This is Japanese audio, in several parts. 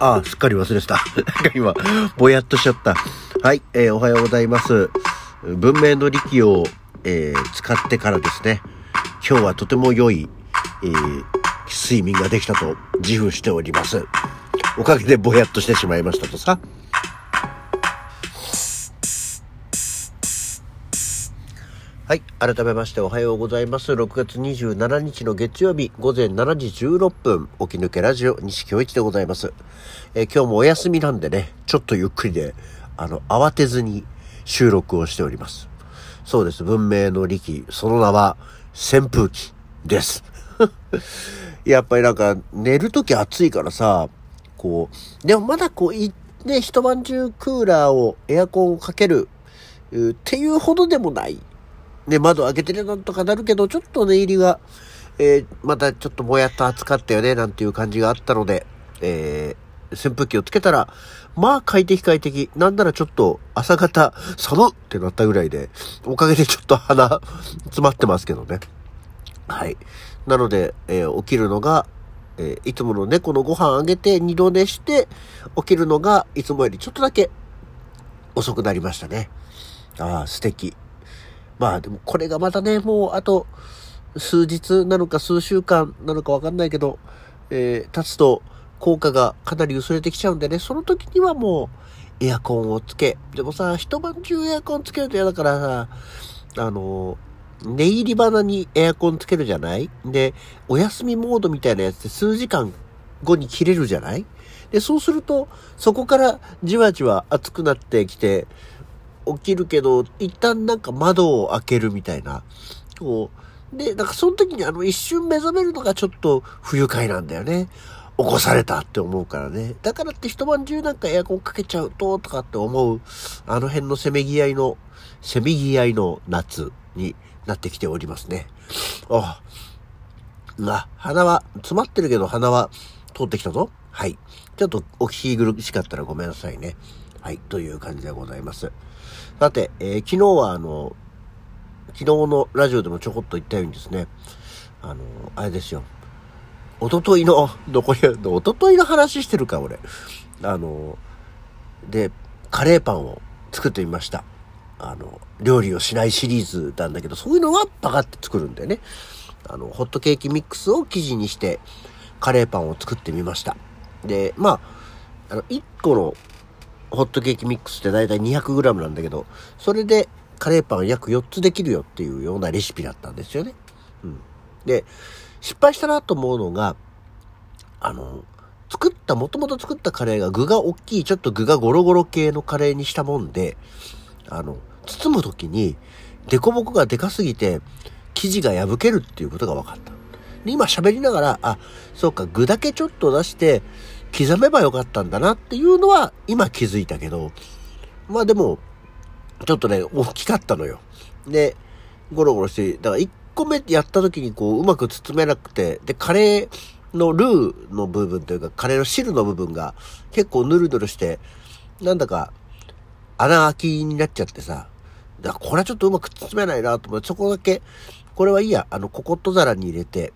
ああ、すっかり忘れてた。今、ぼやっとしちゃった。はい、おはようございます。文明の利器を、使ってからですね、今日はとても良い、睡眠ができたと自負しております。おかげでぼやっとしてしまいましたとさ。はい、改めましておはようございます。6月27日の月曜日午前7時16分、起き抜けラジオ西京一でございます。今日もお休みなんでね、ちょっとゆっくりで、慌てずに収録をしております。そうです、文明の利器、その名は扇風機です。やっぱりなんか寝るとき暑いからさ、こう、でもまだこう、ね、一晩中クーラーを、エアコンをかけるっていうほどでもない。ね、窓開けてるなんとかなるけど、ちょっと寝入りが、またちょっとぼやっと暑かったよね、なんていう感じがあったので、扇風機をつけたら、まあ快適。なんならちょっと朝方、寒ってなったぐらいで、おかげでちょっと鼻詰まってますけどね。はい。なので、起きるのが、いつもの猫のご飯あげて二度寝して、起きるのがいつもよりちょっとだけ遅くなりましたね。ああ、素敵。まあでもこれがまたね、もうあと数日なのか数週間なのかわかんないけど、経つと効果がかなり薄れてきちゃうんでね、その時にはもうエアコンをつけ。でもさ、一晩中エアコンつけると嫌だからさ、寝入り花にエアコンつけるじゃない？で、お休みモードみたいなやつで数時間後に切れるじゃない？で、そうするとそこからじわじわ暑くなってきて、起きるけど一旦なんか窓を開けるみたいな、こうでなんかその時に一瞬目覚めるのがちょっと不愉快なんだよね。起こされたって思うからね。だからって一晩中なんかエアコンかけちゃうととかって思う、あの辺のせめぎ合いの夏になってきておりますね。ああ、鼻は詰まってるけど鼻は通ってきたぞ。はい、ちょっとお聞き苦しかったらごめんなさいね。はい、という感じでございます。さて、昨日は昨日のラジオでもちょこっと言ったようにですね、あれですよ、おとといの話してるか、俺。で、カレーパンを作ってみました。料理をしないシリーズなんだけど、そういうのはパカって作るんだよね。ホットケーキミックスを生地にして、カレーパンを作ってみました。で、まあ、1個の、ホットケーキミックスってだいたい 200g なんだけど、それでカレーパン約4つできるよっていうようなレシピだったんですよね。うん。で、失敗したなと思うのが、もともと作ったカレーが具が大きい、ちょっと具がゴロゴロ系のカレーにしたもんで、包むときにデコボコがでかすぎて生地が破けるっていうことが分かった。で、今喋りながら、あ、そうか、具だけちょっと出して、刻めばよかったんだなっていうのは今気づいたけど、まあでもちょっとね、大きかったのよ。で、ゴロゴロして、だから1個目やった時にこううまく包めなくて、でカレーのルーの部分というかカレーの汁の部分が結構ヌルヌルして、なんだか穴開きになっちゃってさ、だからこれはちょっとうまく包めないなと思って、そこだけこれはいいや、ココット皿に入れて、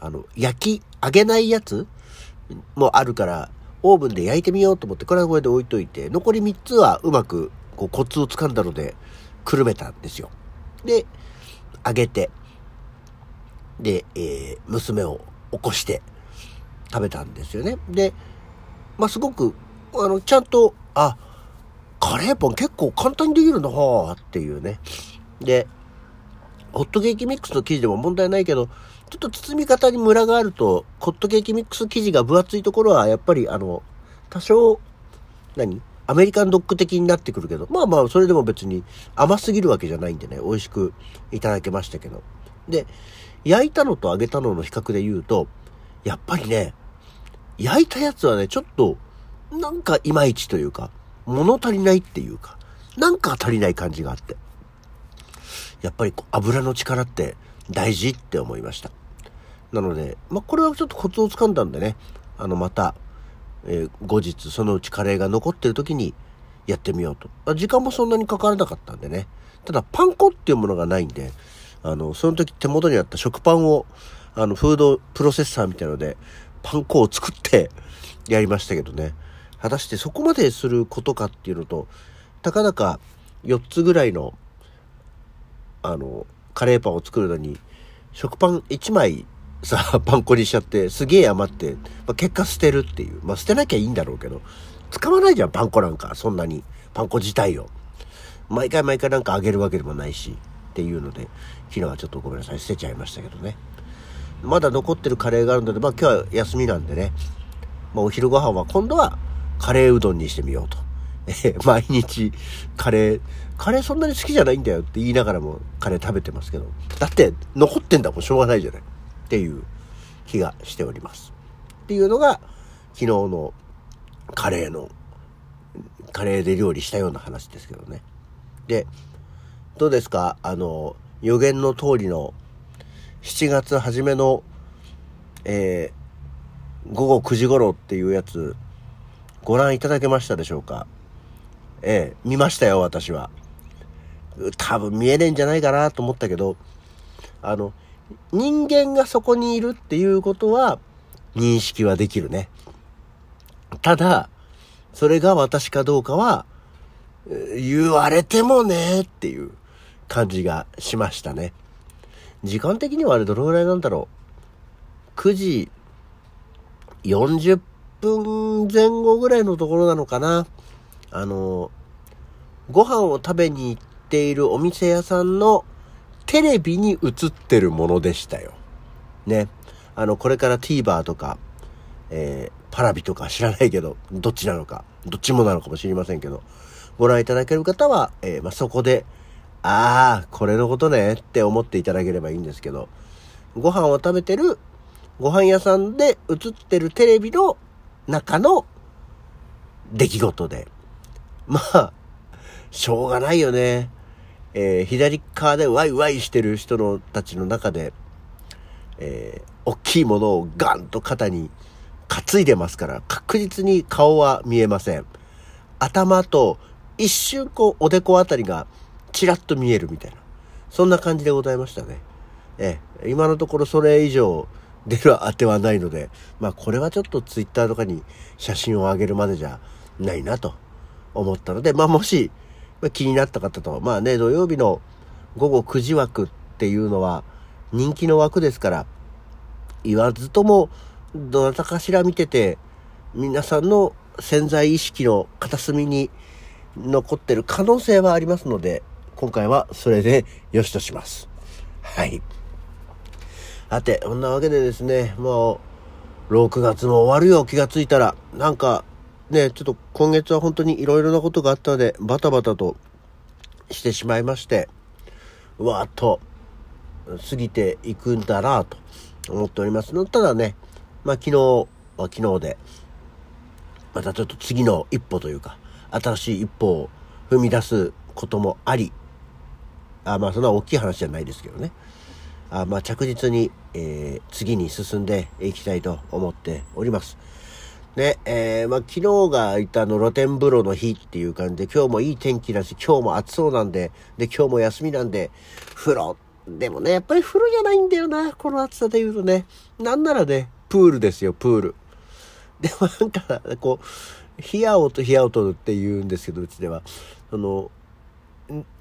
揚げないやつもうあるからオーブンで焼いてみようと思って、これはこれで置いといて、残り3つはうまくこうコツをつかんだのでくるめたんですよ。で、揚げて、で、娘を起こして食べたんですよね。で、まあ、すごくちゃんと、あ、カレーパン結構簡単にできるなっていうね。で、ホットケーキミックスの生地でも問題ないけど、ちょっと包み方にムラがあると、ホットケーキミックス生地が分厚いところはやっぱり多少アメリカンドッグ的になってくるけど、まあまあそれでも別に甘すぎるわけじゃないんでね、美味しくいただけましたけど。で、焼いたのと揚げたのの比較で言うと、やっぱりね、焼いたやつはね、ちょっとなんかいまいちというか、物足りないっていうか、なんか足りない感じがあって、やっぱりこう油の力って大事って思いました。なので、まあ、これはちょっとコツをつかんだんでね、また、後日そのうちカレーが残ってる時にやってみようと。まあ、時間もそんなにかからなかったんでね。ただパン粉っていうものがないんで、その時手元にあった食パンをフードプロセッサーみたいのでパン粉を作ってやりましたけどね。果たしてそこまですることかっていうのと、たかだか4つぐらいのカレーパンを作るのに食パン1枚さパン粉にしちゃってすげえ余って、結果捨てるっていう、捨てなきゃいいんだろうけど、使わないじゃんパン粉なんか。そんなにパン粉自体を毎回なんかあげるわけでもないしっていうので、昨日はちょっとごめんなさい、捨てちゃいましたけどね。まだ残ってるカレーがあるので、今日は休みなんでね、お昼ご飯は今度はカレーうどんにしてみようと。毎日カレーそんなに好きじゃないんだよって言いながらもカレー食べてますけど、だって残ってんだもん、しょうがないじゃないっていう気がしております。っていうのが昨日のカレーで料理したような話ですけどね。で、どうですか、予言の通りの7月初めの、午後9時頃っていうやつご覧いただけましたでしょうか。見ましたよ、私は。多分見えねえんじゃないかなと思ったけど、人間がそこにいるっていうことは認識はできるね。ただそれが私かどうかは言われてもねっていう感じがしましたね。時間的にはあれどのぐらいなんだろう、9時40分前後ぐらいのところなのかな。ご飯を食べに行っているお店屋さんのテレビに映ってるものでしたよね。これから TVer とか、パラビとか知らないけど、どっちもなのかもしれませんけど、ご覧いただける方は、そこでこれのことねって思っていただければいいんですけど、ご飯を食べてるご飯屋さんで映ってるテレビの中の出来事で、しょうがないよね。左側でワイワイしてる人のたちの中で、大きいものをガンと肩に担いでますから、確実に顔は見えません。頭と一瞬おでこあたりがチラッと見えるみたいな、そんな感じでございましたね。今のところそれ以上出る当てはないので、これはちょっとツイッターとかに写真を上げるまでじゃないなと思ったので、もし気になった方と、土曜日の午後9時枠っていうのは人気の枠ですから、言わずともどなたかしら見てて、皆さんの潜在意識の片隅に残ってる可能性はありますので、今回はそれでよしとします。はい。さて、こんなわけでですね、もう6月も終わるよ、気がついたら。なんかね、ちょっと今月は本当にいろいろなことがあったのでバタバタとしてしまいまして、わーっと過ぎていくんだなと思っておりますの。ただね、昨日は昨日で、またちょっと次の一歩というか、新しい一歩を踏み出すこともあり、そんな大きい話じゃないですけどね。着実に、次に進んでいきたいと思っております。ね、昨日がいた露天風呂の日っていう感じで、今日もいい天気だし、今日も暑そうなんで、で、今日も休みなんで、風呂、でもね、やっぱり風呂じゃないんだよな、この暑さで言うとね。なんならね、プールですよ、プール。でもなんか、冷やおとって言うんですけど、うちでは、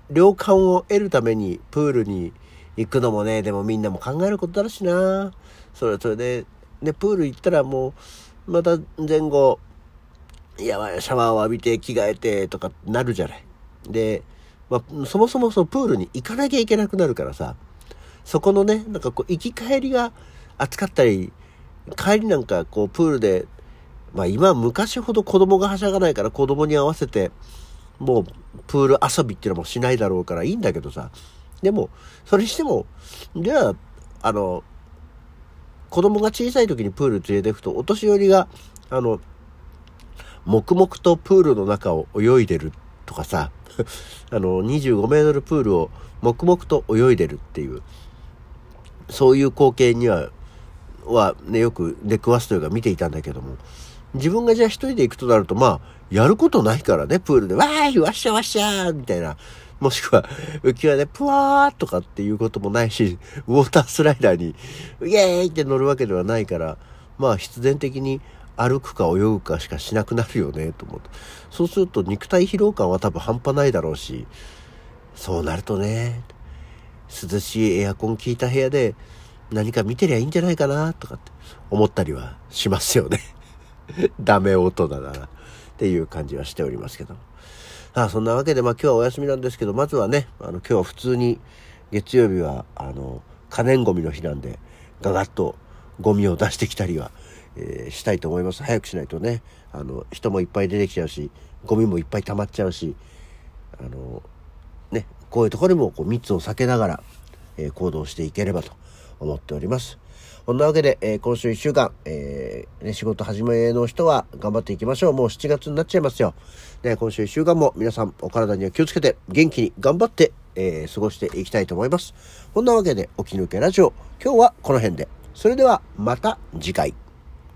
涼感を得るためにプールに行くのもね、でもみんなも考えることだしな。それで、ね、プール行ったらもう、また前後、シャワーを浴びて着替えてとかなるじゃない。で、そもそもそのプールに行かなきゃいけなくなるからさ、そこのね、行き帰りが暑かったり、帰りなんかプールで、今昔ほど子供がはしゃがないから、子供に合わせてもうプール遊びっていうのもしないだろうからいいんだけどさ、でもそれにしても、じゃあ子供が小さい時にプール連れていくと、お年寄りが黙々とプールの中を泳いでるとかさ25メートルプールを黙々と泳いでるっていう、そういう光景にはね、よく出くわすというか見ていたんだけども、自分がじゃあ一人で行くとなると、やることないからね、プールでわーい、わっしゃわっしゃーみたいな、もしくは浮き輪でプワーとかっていうこともないし、ウォータースライダーにイエーイって乗るわけではないから、必然的に歩くか泳ぐかしかしなくなるよねと思って、そうすると肉体疲労感は多分半端ないだろうし、そうなるとね、涼しいエアコン効いた部屋で何か見てりゃいいんじゃないかなとかって思ったりはしますよねダメ大人だなっていう感じはしておりますけど、そんなわけで、今日はお休みなんですけど、まずはね、今日は普通に月曜日は可燃ゴミの日なんでガガッとゴミを出してきたりは、したいと思います。早くしないとね、人もいっぱい出てきちゃうし、ゴミもいっぱい溜まっちゃうし、こういうところにもこう密を避けながら、行動していければと思っております。そんなわけで、今週1週間、仕事始めの人は頑張っていきましょう。もう7月になっちゃいますよ、ね、今週1週間も皆さんお体には気をつけて元気に頑張って、過ごしていきたいと思います。そんなわけで起き抜けラジオ、今日はこの辺で。それではまた次回。